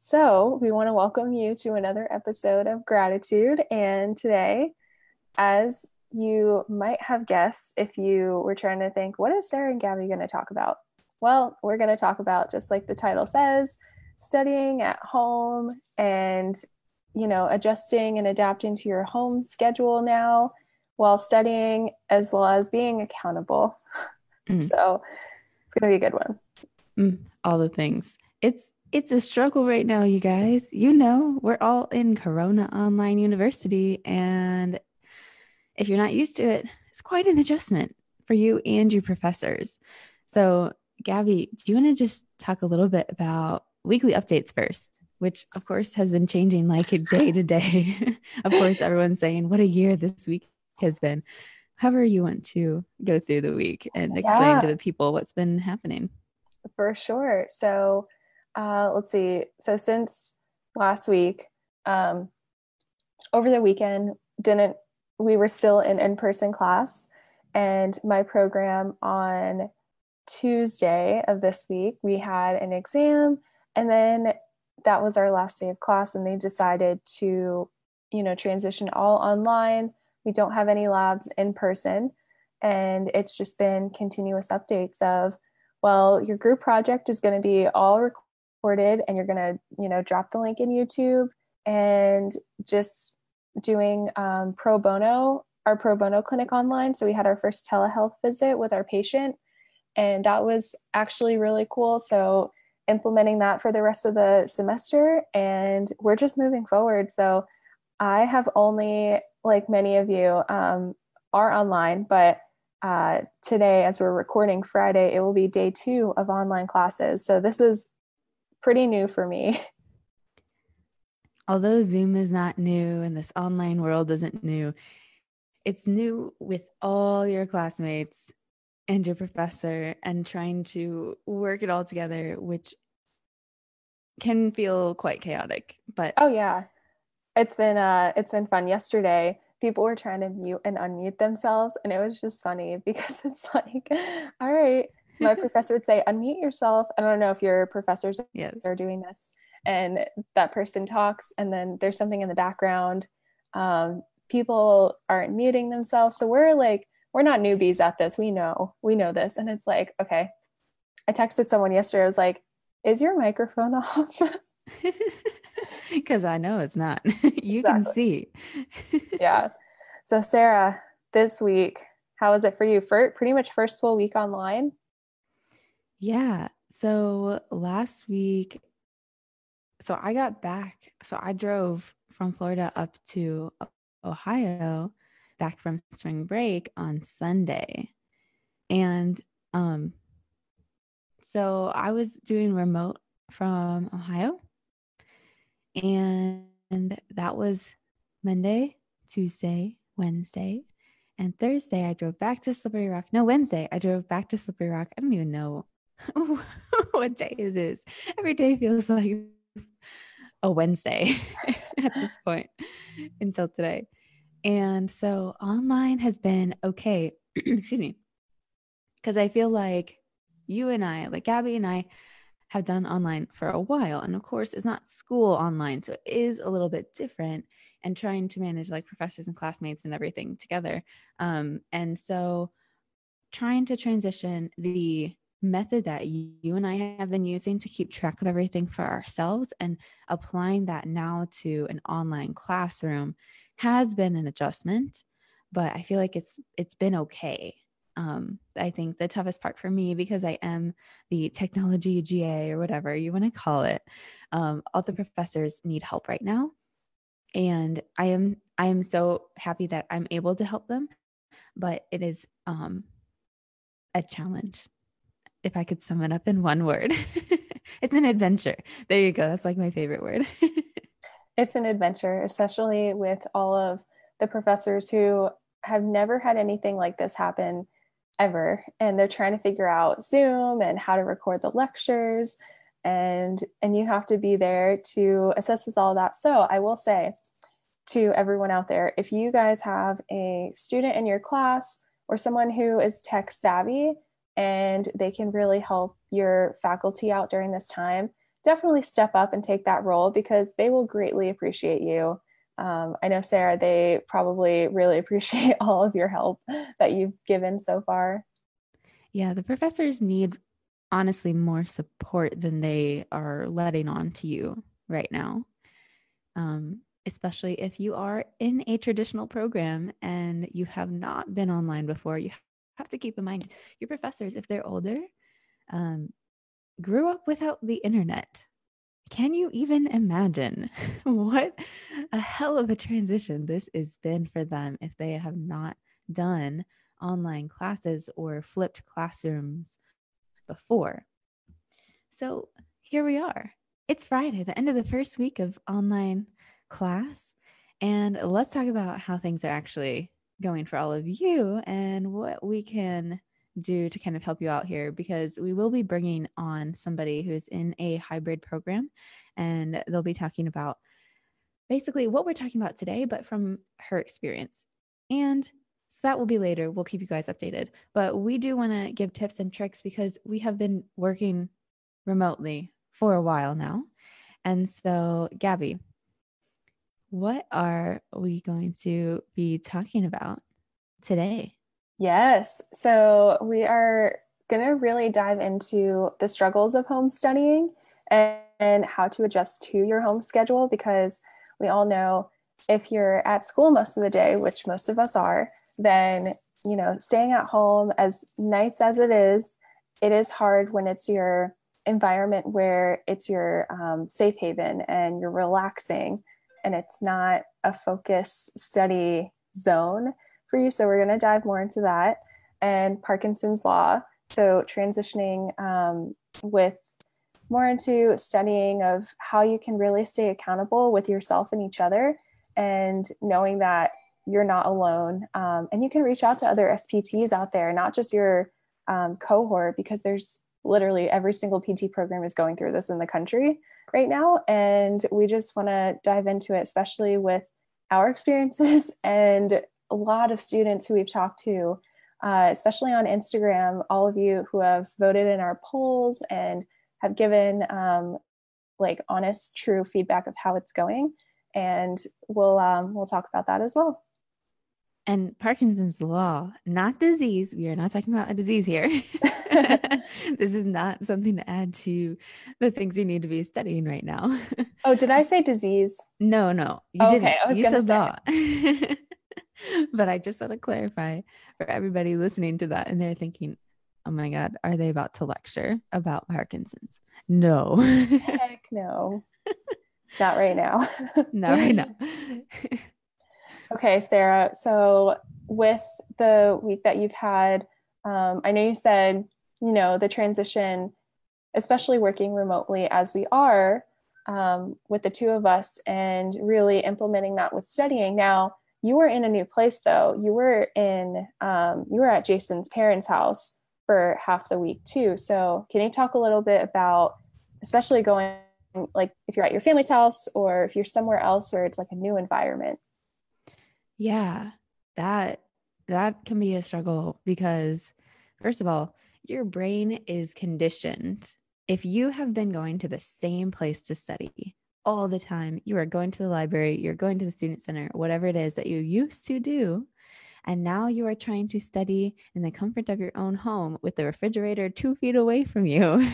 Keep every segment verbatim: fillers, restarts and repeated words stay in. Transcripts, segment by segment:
So we want to welcome you to another episode of Gratitude. And today, as you might have guessed, if you were trying to think, what is Sarah and Gabby going to talk about? Well, we're going to talk about, just like the title says, studying at home and, you know, adjusting and adapting to your home schedule now while studying, as well as being accountable. Mm. So it's going to be a good one. Mm, all the things. It's It's a struggle right now, you guys. You know, we're all in Corona Online University, and if you're not used to it, it's quite an adjustment for you and your professors. So, Gabby, do you want to just talk a little bit about weekly updates first, which, of course, has been changing like day to day. Of course, everyone's saying, what a year this week has been. However you want to go through the week and explain yeah. to the people what's been happening. For sure. So, Uh, let's see. So since last week, um, over the weekend, didn't we were still in in-person class, and my program on Tuesday of this week, we had an exam, and then that was our last day of class, and they decided to, you know, transition all online. We don't have any labs in person, and it's just been continuous updates of, well, your group project is going to be all recorded. Recorded and you're going to, you know, drop the link in YouTube, and just doing um, pro bono, our pro bono clinic online. So we had our first telehealth visit with our patient, and that was actually really cool. So implementing that for the rest of the semester, and we're just moving forward. So I have only, like many of you, um, are online, but uh, today, as we're recording Friday, it will be day two of online classes. So this is pretty new for me. Although Zoom is not new and this online world isn't new, it's new with all your classmates and your professor, and trying to work it all together, which can feel quite chaotic. But oh yeah, it's been uh, it's been fun. Yesterday, people were trying to mute and unmute themselves, and it was just funny because it's like, all right. My professor would say, unmute yourself. I don't know if your professors yes. are doing this, and that person talks, and then there's something in the background. Um, people aren't muting themselves. So we're like, we're not newbies at this. We know, we know this. And it's like, okay. I texted someone yesterday. I was like, is your microphone off? Because I know it's not. You exactly. can see. Yeah. So Sarah, this week, how was it for you? For pretty much first full week online. Yeah. So last week, so I got back. So I drove from Florida up to Ohio, back from spring break on Sunday. And um, so I was doing remote from Ohio. And that was Monday, Tuesday, Wednesday. And Thursday, I drove back to Slippery Rock. No, Wednesday, I drove back to Slippery Rock. I don't even know what day it is. Every day feels like a Wednesday at this point until today. And so online has been okay. Excuse me. Because I feel like you and I, like Gabby and I, have done online for a while. And of course, it's not school online. So it is a little bit different, and trying to manage like professors and classmates and everything together. Um, and so trying to transition the method that you and I have been using to keep track of everything for ourselves and applying that now to an online classroom has been an adjustment, but I feel like it's, it's been okay. Um, I think the toughest part for me, because I am the technology G A or whatever you want to call it, um, all the professors need help right now. And I am, I am so happy that I'm able to help them, but it is, um, a challenge. If I could sum it up in one word, it's an adventure. There you go. That's like my favorite word. It's an adventure, especially with all of the professors who have never had anything like this happen ever. And they're trying to figure out Zoom and how to record the lectures, and, and you have to be there to assist with all that. So I will say to everyone out there, if you guys have a student in your class or someone who is tech savvy and they can really help your faculty out during this time, definitely step up and take that role, because they will greatly appreciate you. Um, I know, Sarah, they probably really appreciate all of your help that you've given so far. Yeah, the professors need honestly more support than they are letting on to you right now, um, especially if you are in a traditional program and you have not been online before. You have to keep in mind your professors, if they're older, um, grew up without the internet. Can you even imagine what a hell of a transition this has been for them if they have not done online classes or flipped classrooms before? So here we are. It's Friday, the end of the first week of online class. And let's talk about how things are actually going for all of you and what we can do to kind of help you out here, because we will be bringing on somebody who is in a hybrid program, and they'll be talking about basically what we're talking about today, but from her experience. And so that will be later. We'll keep you guys updated, but we do want to give tips and tricks because we have been working remotely for a while now. And so, Gabby, what are we going to be talking about today? Yes. So we are going to really dive into the struggles of home studying and, and how to adjust to your home schedule, because we all know if you're at school most of the day, which most of us are, then, you know, staying at home, as nice as it is, it is hard when it's your environment where it's your um, safe haven and you're relaxing and it's not a focus study zone for you. So we're going to dive more into that, and Parkinson's Law. So transitioning um, with more into studying of how you can really stay accountable with yourself and each other, and knowing that you're not alone. Um, and you can reach out to other S P Ts out there, not just your um, cohort, because there's literally every single P T program is going through this in the country right now. And we just want to dive into it, especially with our experiences and a lot of students who we've talked to, uh, especially on Instagram, all of you who have voted in our polls and have given um, like honest, true feedback of how it's going. And we'll, um, we'll talk about that as well. And Parkinson's Law, not disease. We are not talking about a disease here. This is not something to add to the things you need to be studying right now. Oh, did I say disease? No, no, you okay, didn't. I was you said say. Law. But I just want to clarify for everybody listening to that and they're thinking, oh my God, are they about to lecture about Parkinson's? No. Heck no. Not right now. Not right now. Okay, Sarah. So with the week that you've had, um, I know you said, you know, the transition, especially working remotely as we are um, with the two of us and really implementing that with studying. Now, you were in a new place though. You were in, um, you were at Jason's parents' house for half the week too. So can you talk a little bit about, especially going, like if you're at your family's house or if you're somewhere else where it's like a new environment? Yeah, that, that can be a struggle because first of all, your brain is conditioned. If you have been going to the same place to study all the time, you are going to the library, you're going to the student center, whatever it is that you used to do, And now you are trying to study in the comfort of your own home with the refrigerator two feet away from you.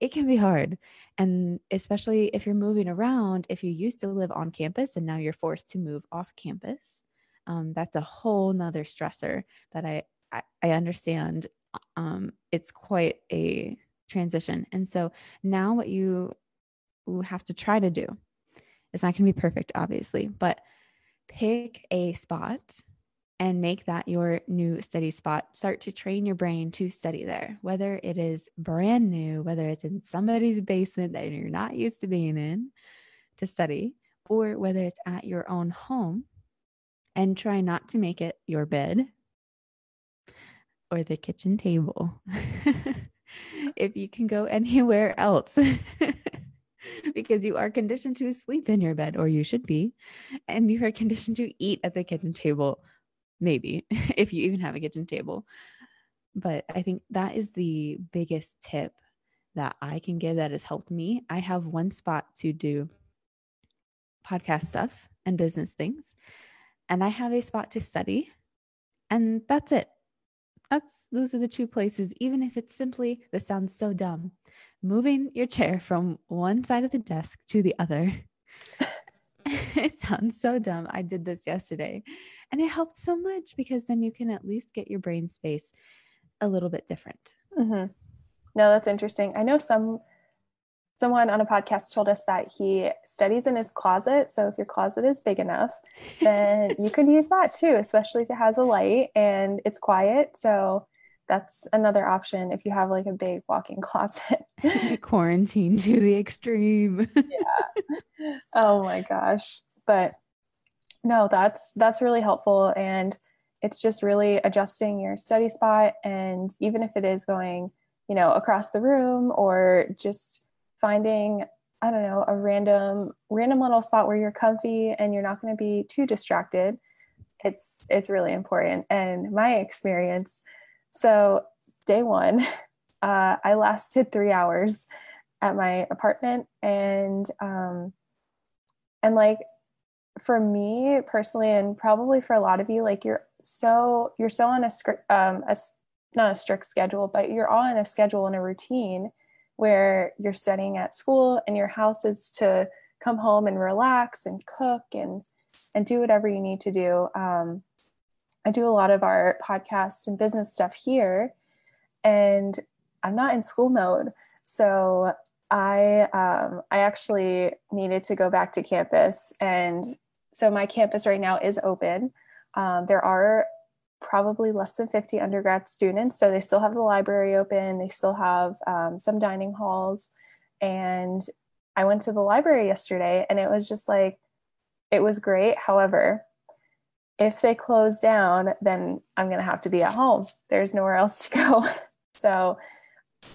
It can be hard. And especially if you're moving around, if you used to live on campus and now you're forced to move off campus, um, that's a whole nother stressor that I, I, I understand. Um, it's quite a transition. And so now what you have to try to do, it's not going to be perfect, obviously, but pick a spot and make that your new study spot. Start to train your brain to study there, whether it is brand new, whether it's in somebody's basement that you're not used to being in to study, or whether it's at your own home, and try not to make it your bed or the kitchen table. If you can go anywhere else, because you are conditioned to sleep in your bed, or you should be, and you are conditioned to eat at the kitchen table. Maybe if you even have a kitchen table. But I think that is the biggest tip that I can give that has helped me. I have one spot to do podcast stuff and business things, and I have a spot to study, and that's it. That's, those are the two places, even if it's simply, this sounds so dumb, moving your chair from one side of the desk to the other. It sounds so dumb. I did this yesterday and it helped so much, because then you can at least get your brain space a little bit different. Mm-hmm. No, that's interesting. I know some, someone on a podcast told us that he studies in his closet. So if your closet is big enough, then you could use that too, especially if it has a light and it's quiet. So that's another option if you have like a big walk-in closet. Quarantine to the extreme. Yeah. Oh my gosh. But no, that's, that's really helpful. And it's just really adjusting your study spot. And even if it is going, you know, across the room, or just finding, I don't know, a random, random little spot where you're comfy and you're not going to be too distracted. It's, it's really important. And my experience, so day one, uh, I lasted three hours at my apartment, and, um, and like, for me personally, and probably for a lot of you, like you're so, you're so on a script, um, a, not a strict schedule, but you're all on a schedule and a routine where you're studying at school, and your house is to come home and relax and cook and, and do whatever you need to do. Um, I do a lot of our podcasts and business stuff here, and I'm not in school mode. So I, um, I actually needed to go back to campus. And so my campus right now is open. Um, there are probably less than fifty undergrad students. So they still have the library open. They still have, um, some dining halls. And I went to the library yesterday, and it was just like, it was great. However, if they close down, then I'm going to have to be at home. There's nowhere else to go. So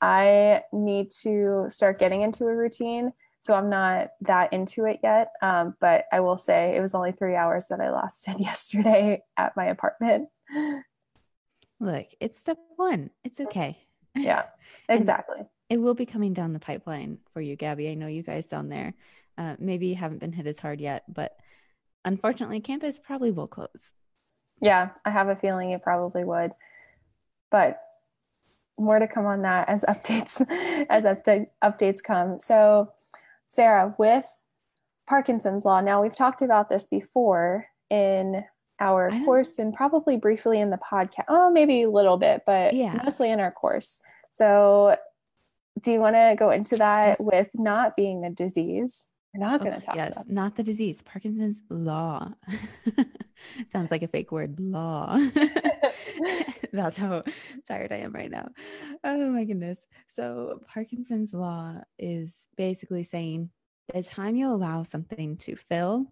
I need to start getting into a routine. So I'm not that into it yet. Um, but I will say it was only three hours that I lasted yesterday at my apartment. Look, it's step one. It's okay. Yeah, exactly. It will be coming down the pipeline for you, Gabby. I know you guys down there, uh, maybe haven't been hit as hard yet, but unfortunately, campus probably will close. Yeah, I have a feeling it probably would, but more to come on that as updates, as update, updates come. So Sarah, with Parkinson's Law, now we've talked about this before in our course and probably briefly in the podcast, oh, maybe a little bit, but yeah, mostly in our course. So do you want to go into that with not being a disease? We're not going to oh, talk yes, about Yes, not the disease, Parkinson's Law. Sounds like a fake word, law. That's how tired I am right now. Oh my goodness. So Parkinson's Law is basically saying the time you allow something to fill,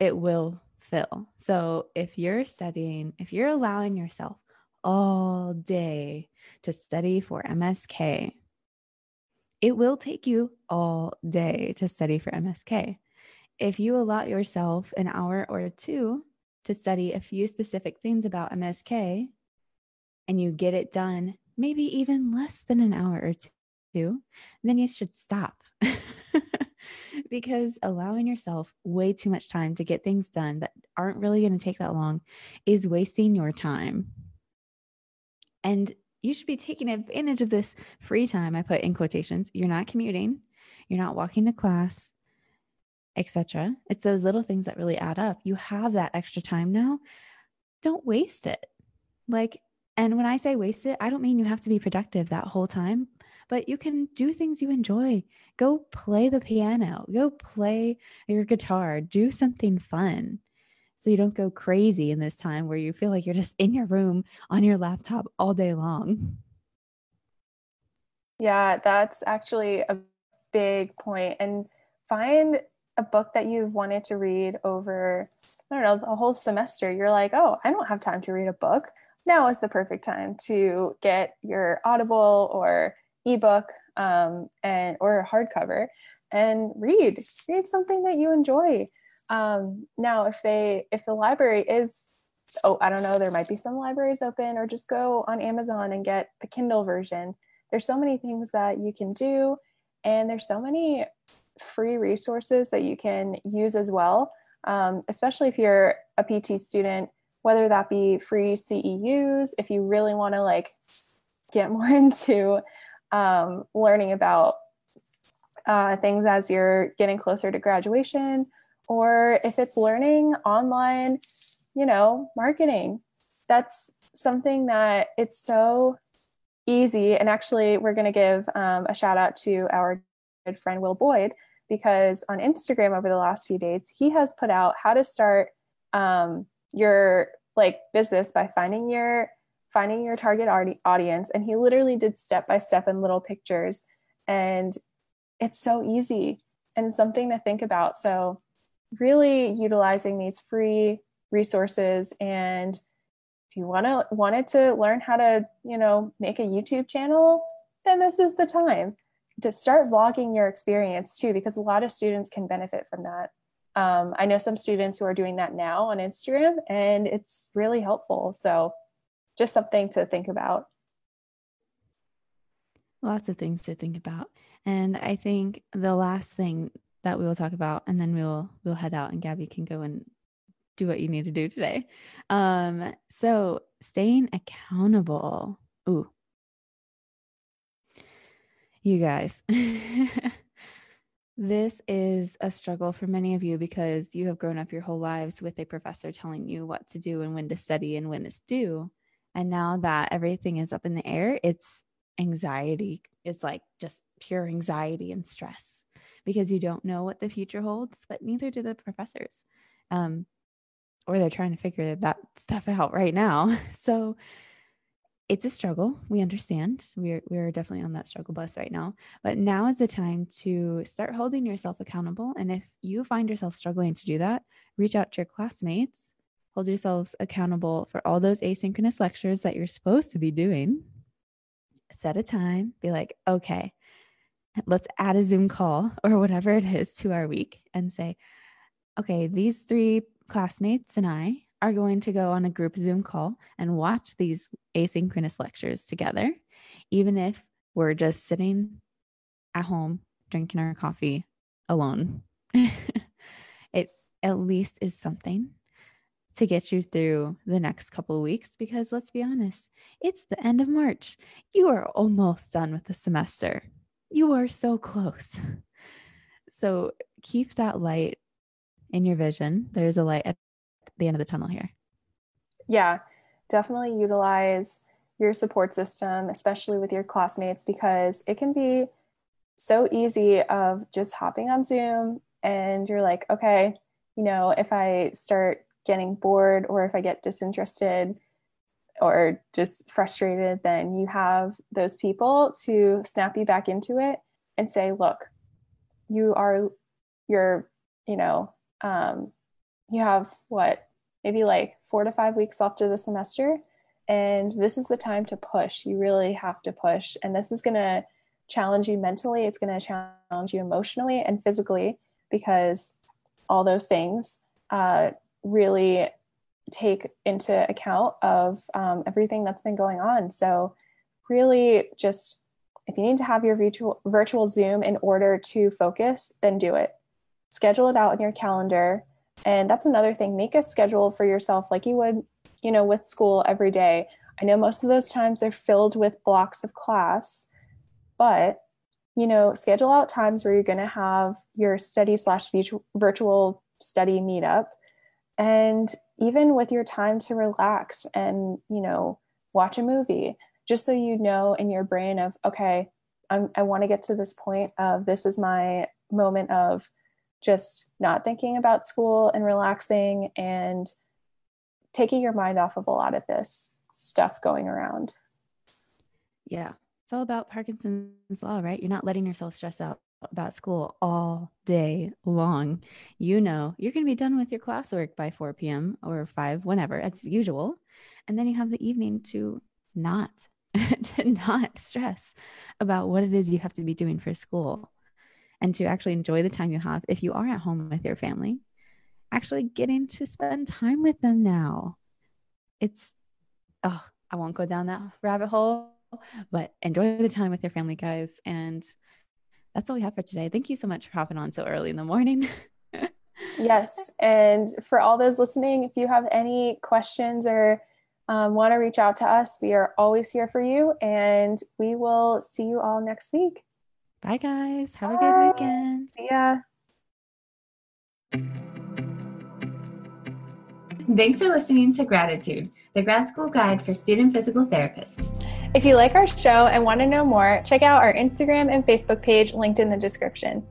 it will fill. So if you're studying, if you're allowing yourself all day to study for M S K, it will take you all day to study for M S K. If you allow yourself an hour or two to study a few specific things about M S K and you get it done, maybe even less than an hour or two, then you should stop. because allowing yourself way too much time to get things done that aren't really going to take that long is wasting your time. And you should be taking advantage of this free time, I put in quotations. You're not commuting, you're not walking to class, et cetera. It's those little things that really add up. You have that extra time now. Don't waste it. Like, and when I say waste it, I don't mean you have to be productive that whole time, but you can do things you enjoy. Go play the piano, go play your guitar, do something fun. So you don't go crazy in this time where you feel like you're just in your room on your laptop all day long. Yeah, that's actually a big point. And find a book that you've wanted to read over, I don't know, a whole semester. You're like, oh, I don't have time to read a book. Now is the perfect time to get your Audible or ebook um, and or hardcover and read. Read something that you enjoy. Um, now, if they if the library is, oh, I don't know, there might be some libraries open, or just go on Amazon and get the Kindle version. There's so many things that you can do, and there's so many free resources that you can use as well, um, especially if you're a P T student, whether that be free C E Us, if you really want to like get more into um, learning about uh, things as you're getting closer to graduation, or if it's learning online, you know, marketing. That's something that it's so easy. And actually, we're going to give um, a shout out to our good friend, Will Boyd, because on Instagram over the last few days, he has put out how to start um, your like business by finding your finding your target audience. And he literally did step-by-step and little pictures, and it's so easy and something to think about. So really utilizing these free resources. And if you want to wanted to learn how to, you know, make a YouTube channel, then this is the time to start vlogging your experience too, because a lot of students can benefit from that. Um, I know some students who are doing that now on Instagram, and it's really helpful. So just something to think about. Lots of things to think about. And I think the last thing that we will talk about, and then we'll, we'll head out, and Gabby can go and do what you need to do today. Um, so staying accountable. Ooh, you guys, this is a struggle for many of you because you have grown up your whole lives with a professor telling you what to do and when to study and when it's due. And now that everything is up in the air, it's anxiety. It's like just pure anxiety and stress because you don't know what the future holds, but neither do the professors. Um, or they're trying to figure that stuff out right now. So it's a struggle. We understand. We're, we're definitely on that struggle bus right now, but now is the time to start holding yourself accountable. And if you find yourself struggling to do that, reach out to your classmates, hold yourselves accountable for all those asynchronous lectures that you're supposed to be doing. Set a time, be like, okay, let's add a Zoom call or whatever it is to our week and say, okay, these three classmates and I are going to go on a group Zoom call and watch these asynchronous lectures together, even if we're just sitting at home drinking our coffee alone. It at least is something to get you through the next couple of weeks, because let's be honest, it's the end of March. You are almost done with the semester. You are so close. So keep that light in your vision. There's a light at the end of the tunnel here. Yeah, definitely utilize your support system, especially with your classmates, because it can be so easy of just hopping on Zoom and you're like, okay, you know, if I start getting bored or if I get disinterested or just frustrated, then you have those people to snap you back into it and say, look, you are, you're, you know, um, you have what, maybe like four to five weeks left of the semester. And this is the time to push. You really have to push. And this is going to challenge you mentally. It's going to challenge you emotionally and physically, because all those things, uh, really take into account of um, everything that's been going on. So really just If you need to have your virtual, virtual Zoom in order to focus, then do it. Schedule it out in your calendar. And that's another thing, make a schedule for yourself like you would, you know, with school every day. I know most of those times are filled with blocks of class, but, you know, schedule out times where you're going to have your study slash virtual study meetup. And even with your time to relax and, you know, watch a movie, just so you know in your brain of, okay, I'm, I want to get to this point of this is my moment of just not thinking about school and relaxing and taking your mind off of a lot of this stuff going around. Yeah. It's all about Parkinson's Law, right? You're not letting yourself stress out about school all day long. You know, you're going to be done with your classwork by four p.m. or five, whenever, as usual. And then you have the evening to not, to not stress about what it is you have to be doing for school. And to actually enjoy the time you have, if you are at home with your family, actually getting to spend time with them now. It's, oh, I won't go down that rabbit hole, but enjoy the time with your family, guys. And that's all we have for today. Thank you so much for hopping on so early in the morning. Yes. And for all those listening, if you have any questions or um, want to reach out to us, we are always here for you. And we will see you all next week. Bye, guys. Have Bye. a good weekend. See ya. Thanks for listening to Gratitude, the grad school guide for student physical therapists. If you like our show and want to know more, check out our Instagram and Facebook page linked in the description.